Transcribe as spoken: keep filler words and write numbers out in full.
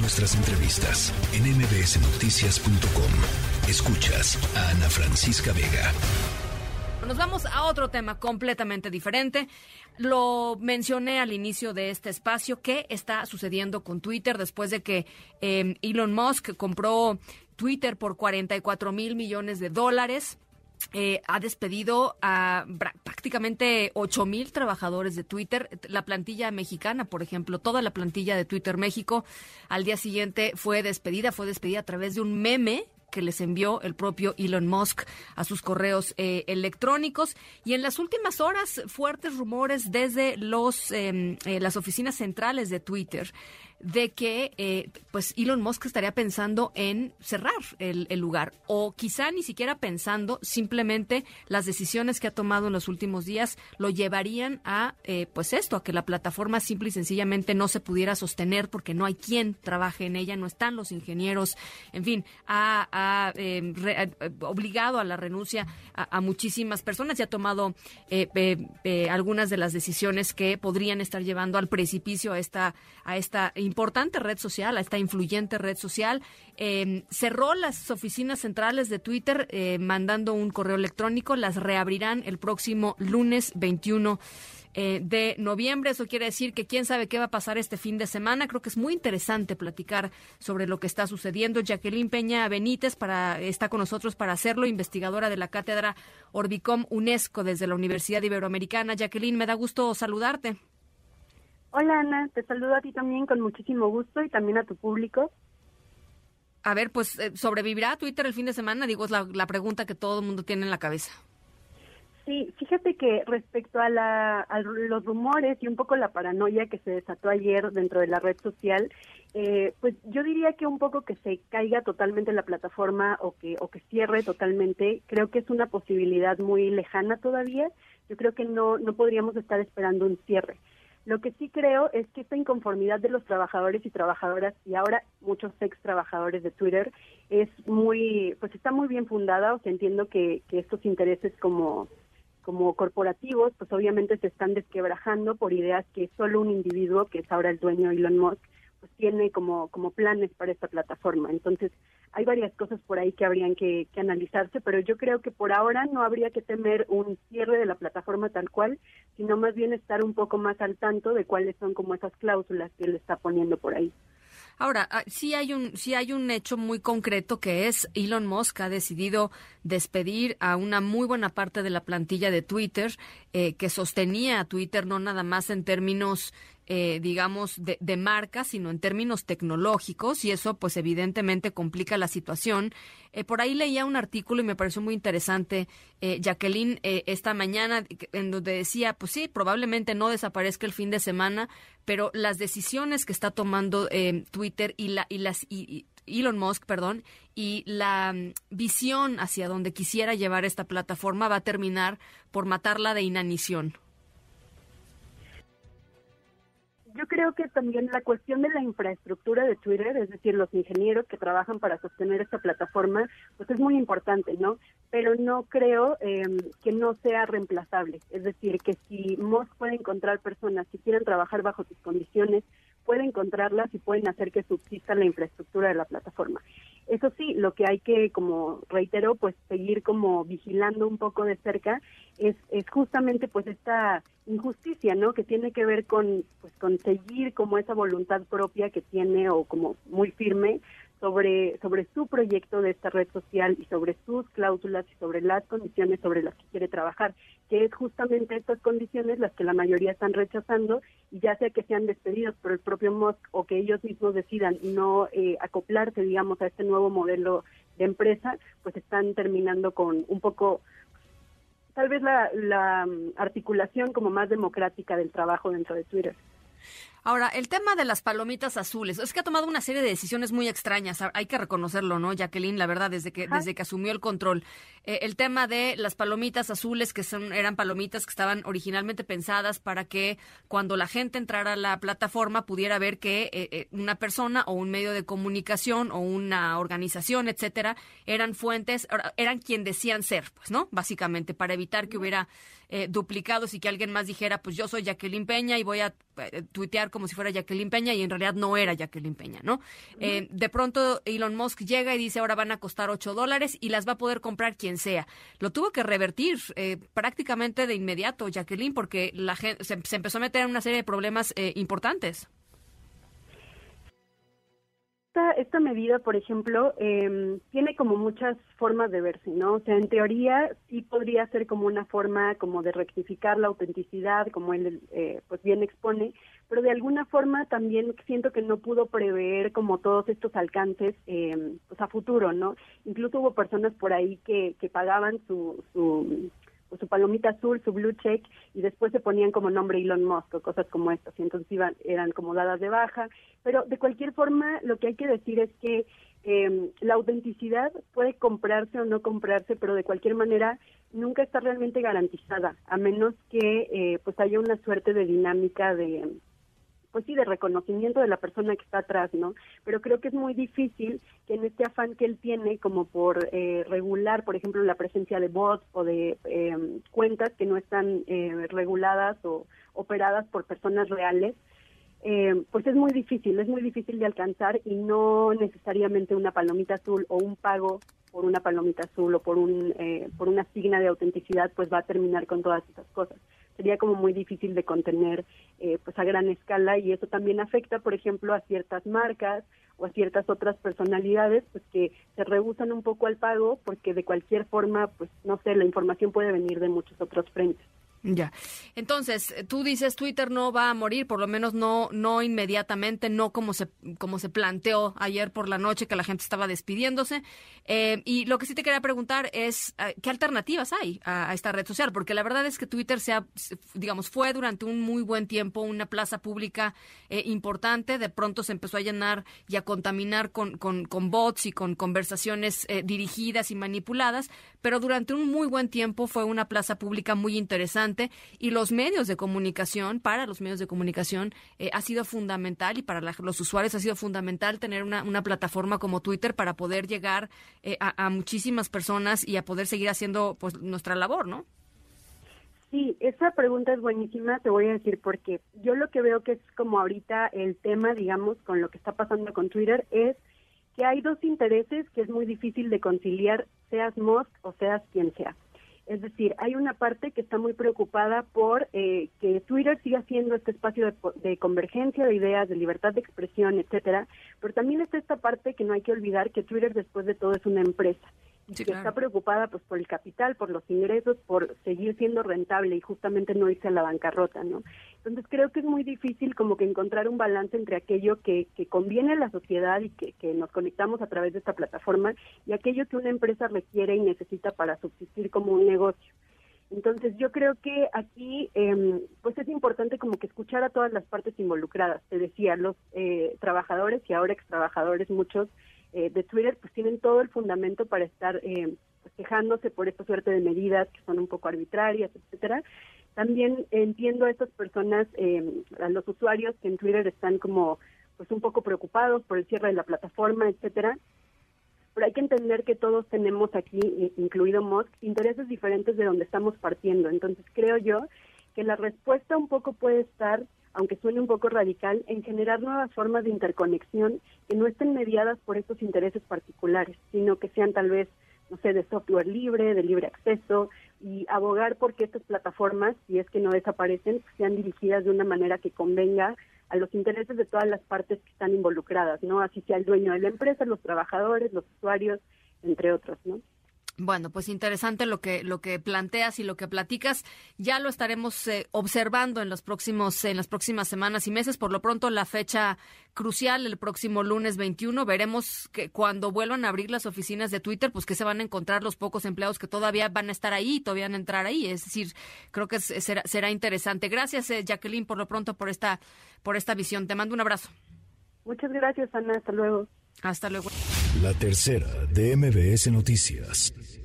Nuestras entrevistas en m b s noticias punto com. Escuchas a Ana Francisca Vega. Nos vamos a otro tema completamente diferente. Lo mencioné al inicio de este espacio, ¿qué está sucediendo con Twitter después de que eh, Elon Musk compró Twitter por cuarenta y cuatro mil millones de dólares? Eh, ha despedido a prácticamente ocho mil trabajadores de Twitter, la plantilla mexicana, por ejemplo, toda la plantilla de Twitter México. Al día siguiente fue despedida, fue despedida a través de un meme que les envió el propio Elon Musk a sus correos eh, electrónicos. Y en las últimas horas, fuertes rumores desde los eh, eh, las oficinas centrales de Twitter de que eh, pues Elon Musk estaría pensando en cerrar el, el lugar, o quizá ni siquiera pensando, simplemente las decisiones que ha tomado en los últimos días lo llevarían a eh, pues esto, a que la plataforma simple y sencillamente no se pudiera sostener porque no hay quien trabaje en ella, no están los ingenieros, en fin, ha, ha eh, re, eh, obligado a la renuncia a, a muchísimas personas y ha tomado eh, eh, eh, algunas de las decisiones que podrían estar llevando al precipicio a esta a esta importante red social, a esta influyente red social. Eh, cerró las oficinas centrales de Twitter eh, mandando un correo electrónico, las reabrirán el próximo lunes veintiuno eh, de noviembre. Eso quiere decir que quién sabe qué va a pasar este fin de semana. Creo que es muy interesante platicar sobre lo que está sucediendo. Jacqueline Peña Benítez para, está con nosotros para hacerlo, investigadora de la cátedra Orbicom-UNESCO desde la Universidad Iberoamericana. Jacqueline, me da gusto saludarte. Hola, Ana, te saludo a ti también con muchísimo gusto y también a tu público. A ver, pues, ¿sobrevivirá Twitter el fin de semana? Digo, es la, la pregunta que todo el mundo tiene en la cabeza. Sí, fíjate que respecto a, la, a los rumores y un poco la paranoia que se desató ayer dentro de la red social, eh, pues yo diría que un poco que se caiga totalmente la plataforma o que, o que cierre totalmente, creo que es una posibilidad muy lejana todavía. Yo creo que no, no podríamos estar esperando un cierre. Lo que sí creo es que esta inconformidad de los trabajadores y trabajadoras, y ahora muchos ex trabajadores de Twitter, es muy, pues está muy bien fundada. O sea, entiendo que, que estos intereses como, como corporativos, pues obviamente se están desquebrajando por ideas que solo un individuo, que es ahora el dueño Elon Musk, pues tiene como, como planes para esta plataforma. Entonces, hay varias cosas por ahí que habrían que, que analizarse, pero yo creo que por ahora no habría que temer un cierre de la plataforma tal cual, sino más bien estar un poco más al tanto de cuáles son como esas cláusulas que él está poniendo por ahí. Ahora, sí hay un sí hay un hecho muy concreto, que es Elon Musk ha decidido despedir a una muy buena parte de la plantilla de Twitter, eh, que sostenía a Twitter no nada más en términos Eh, digamos, de, de marca, sino en términos tecnológicos, y eso pues evidentemente complica la situación. Eh, por ahí leía un artículo y me pareció muy interesante, eh, Jacqueline, eh, esta mañana, en donde decía, pues sí, probablemente no desaparezca el fin de semana, pero las decisiones que está tomando eh, Twitter y, la, y las... Y, y, Elon Musk, perdón, y la um, visión hacia donde quisiera llevar esta plataforma va a terminar por matarla de inanición. Yo creo que también la cuestión de la infraestructura de Twitter, es decir, los ingenieros que trabajan para sostener esta plataforma, pues es muy importante, ¿no? Pero no creo eh, que no sea reemplazable. Es decir, que si Musk puede encontrar personas que quieran trabajar bajo sus condiciones, puede encontrarlas y pueden hacer que subsista la infraestructura de la plataforma. Eso sí, lo que hay que, como reitero, pues seguir como vigilando un poco de cerca es, es justamente pues esta injusticia, ¿no? Que tiene que ver con pues con seguir como esa voluntad propia que tiene, o como muy firme sobre sobre su proyecto de esta red social y sobre sus cláusulas y sobre las condiciones sobre las que quiere trabajar, que es justamente estas condiciones las que la mayoría están rechazando, y ya sea que sean despedidos por el propio Musk o que ellos mismos decidan no eh, acoplarse, digamos, a este nuevo modelo de empresa, pues están terminando con un poco, tal vez, la, la articulación como más democrática del trabajo dentro de Twitter. Ahora, el tema de las palomitas azules, es que ha tomado una serie de decisiones muy extrañas, hay que reconocerlo, ¿no, Jacqueline? La verdad, desde que, desde que asumió el control. Eh, el tema de las palomitas azules, que son eran palomitas que estaban originalmente pensadas para que cuando la gente entrara a la plataforma pudiera ver que eh, eh, una persona o un medio de comunicación o una organización, etcétera, eran fuentes, eran quien decían ser, pues, ¿no? Básicamente, para evitar que hubiera eh, duplicados y que alguien más dijera, pues yo soy Jacqueline Peña y voy a eh, tuitear como si fuera Jacqueline Peña y en realidad no era Jacqueline Peña, ¿no? Eh, de pronto Elon Musk llega y dice, ahora van a costar ocho dólares y las va a poder comprar quien sea. Lo tuvo que revertir eh, prácticamente de inmediato Jacqueline porque la gente se, se empezó a meter en una serie de problemas eh, importantes. Esta, esta medida, por ejemplo, eh, tiene como muchas formas de verse, ¿no? O sea, en teoría sí podría ser como una forma como de rectificar la autenticidad, como él eh, pues bien expone, pero de alguna forma también siento que no pudo prever como todos estos alcances eh, pues a futuro, ¿no? Incluso hubo personas por ahí que, que pagaban su... su o su palomita azul, su blue check, y después se ponían como nombre Elon Musk o cosas como estas, y entonces iban, eran como dadas de baja. Pero de cualquier forma, lo que hay que decir es que eh, la autenticidad puede comprarse o no comprarse, pero de cualquier manera nunca está realmente garantizada, a menos que eh, pues haya una suerte de dinámica de... pues sí, de reconocimiento de la persona que está atrás, ¿no? Pero creo que es muy difícil que en este afán que él tiene como por eh, regular, por ejemplo, la presencia de bots o de eh, cuentas que no están eh, reguladas o operadas por personas reales, eh, pues es muy difícil, es muy difícil de alcanzar y no necesariamente una palomita azul o un pago por una palomita azul o por, un, eh, por una signa de autenticidad, pues va a terminar con todas estas cosas. Sería como muy difícil de contener eh, pues a gran escala y eso también afecta, por ejemplo, a ciertas marcas o a ciertas otras personalidades pues que se rehúsan un poco al pago porque de cualquier forma, pues no sé, la información puede venir de muchos otros frentes. Ya. Entonces, tú dices Twitter no va a morir, por lo menos no no inmediatamente, no como se como se planteó ayer por la noche que la gente estaba despidiéndose. Eh, y lo que sí te quería preguntar es qué alternativas hay a, a esta red social, porque la verdad es que Twitter se ha, digamos, fue durante un muy buen tiempo una plaza pública eh, importante, de pronto se empezó a llenar y a contaminar con con, con bots y con conversaciones eh, dirigidas y manipuladas, pero durante un muy buen tiempo fue una plaza pública muy interesante. Y los medios de comunicación, para los medios de comunicación, eh, ha sido fundamental y para la, los usuarios ha sido fundamental tener una, una plataforma como Twitter para poder llegar eh, a, a muchísimas personas y a poder seguir haciendo pues nuestra labor, ¿no? Sí, esa pregunta es buenísima, te voy a decir por qué. Yo lo que veo que es como ahorita el tema, digamos, con lo que está pasando con Twitter es que hay dos intereses que es muy difícil de conciliar, seas Musk o seas quien sea. Es decir, hay una parte que está muy preocupada por eh, que Twitter siga siendo este espacio de, de convergencia de ideas, de libertad de expresión, etcétera, pero también está esta parte que no hay que olvidar que Twitter después de todo es una empresa y sí, que claro. Está preocupada pues por el capital, por los ingresos, por seguir siendo rentable y justamente no irse a la bancarrota, ¿no? Entonces creo que es muy difícil como que encontrar un balance entre aquello que, que conviene a la sociedad y que, que nos conectamos a través de esta plataforma y aquello que una empresa requiere y necesita para subsistir como un negocio. Entonces yo creo que aquí eh, pues es importante como que escuchar a todas las partes involucradas. Te decía, los eh, trabajadores y ahora extrabajadores muchos eh, de Twitter pues tienen todo el fundamento para estar eh, pues, quejándose por esta suerte de medidas que son un poco arbitrarias, etcétera. También entiendo a estas personas, eh, a los usuarios que en Twitter están como pues un poco preocupados por el cierre de la plataforma, etcétera. Pero hay que entender que todos tenemos aquí, incluido Musk, intereses diferentes de donde estamos partiendo. Entonces creo yo que la respuesta un poco puede estar, aunque suene un poco radical, en generar nuevas formas de interconexión que no estén mediadas por estos intereses particulares, sino que sean tal vez, no sé, de software libre, de libre acceso, y abogar porque estas plataformas, si es que no desaparecen, sean dirigidas de una manera que convenga a los intereses de todas las partes que están involucradas, ¿no? Así sea el dueño de la empresa, los trabajadores, los usuarios, entre otros, ¿no? Bueno, pues interesante lo que lo que planteas y lo que platicas. Ya lo estaremos eh, observando en los próximos en las próximas semanas y meses. Por lo pronto, la fecha crucial, el próximo lunes veintiuno, veremos que cuando vuelvan a abrir las oficinas de Twitter, pues que se van a encontrar los pocos empleados que todavía van a estar ahí y todavía van a entrar ahí. Es decir, creo que será, será interesante. Gracias, eh, Jacqueline, por lo pronto, por esta, por esta visión. Te mando un abrazo. Muchas gracias, Ana. Hasta luego. Hasta luego. La tercera de M B S Noticias.